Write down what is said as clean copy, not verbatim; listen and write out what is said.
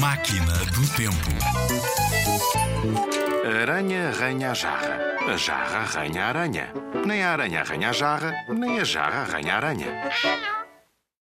Máquina do Tempo. A aranha arranha a jarra arranha a aranha. Nem a aranha arranha a jarra, nem a jarra arranha a aranha.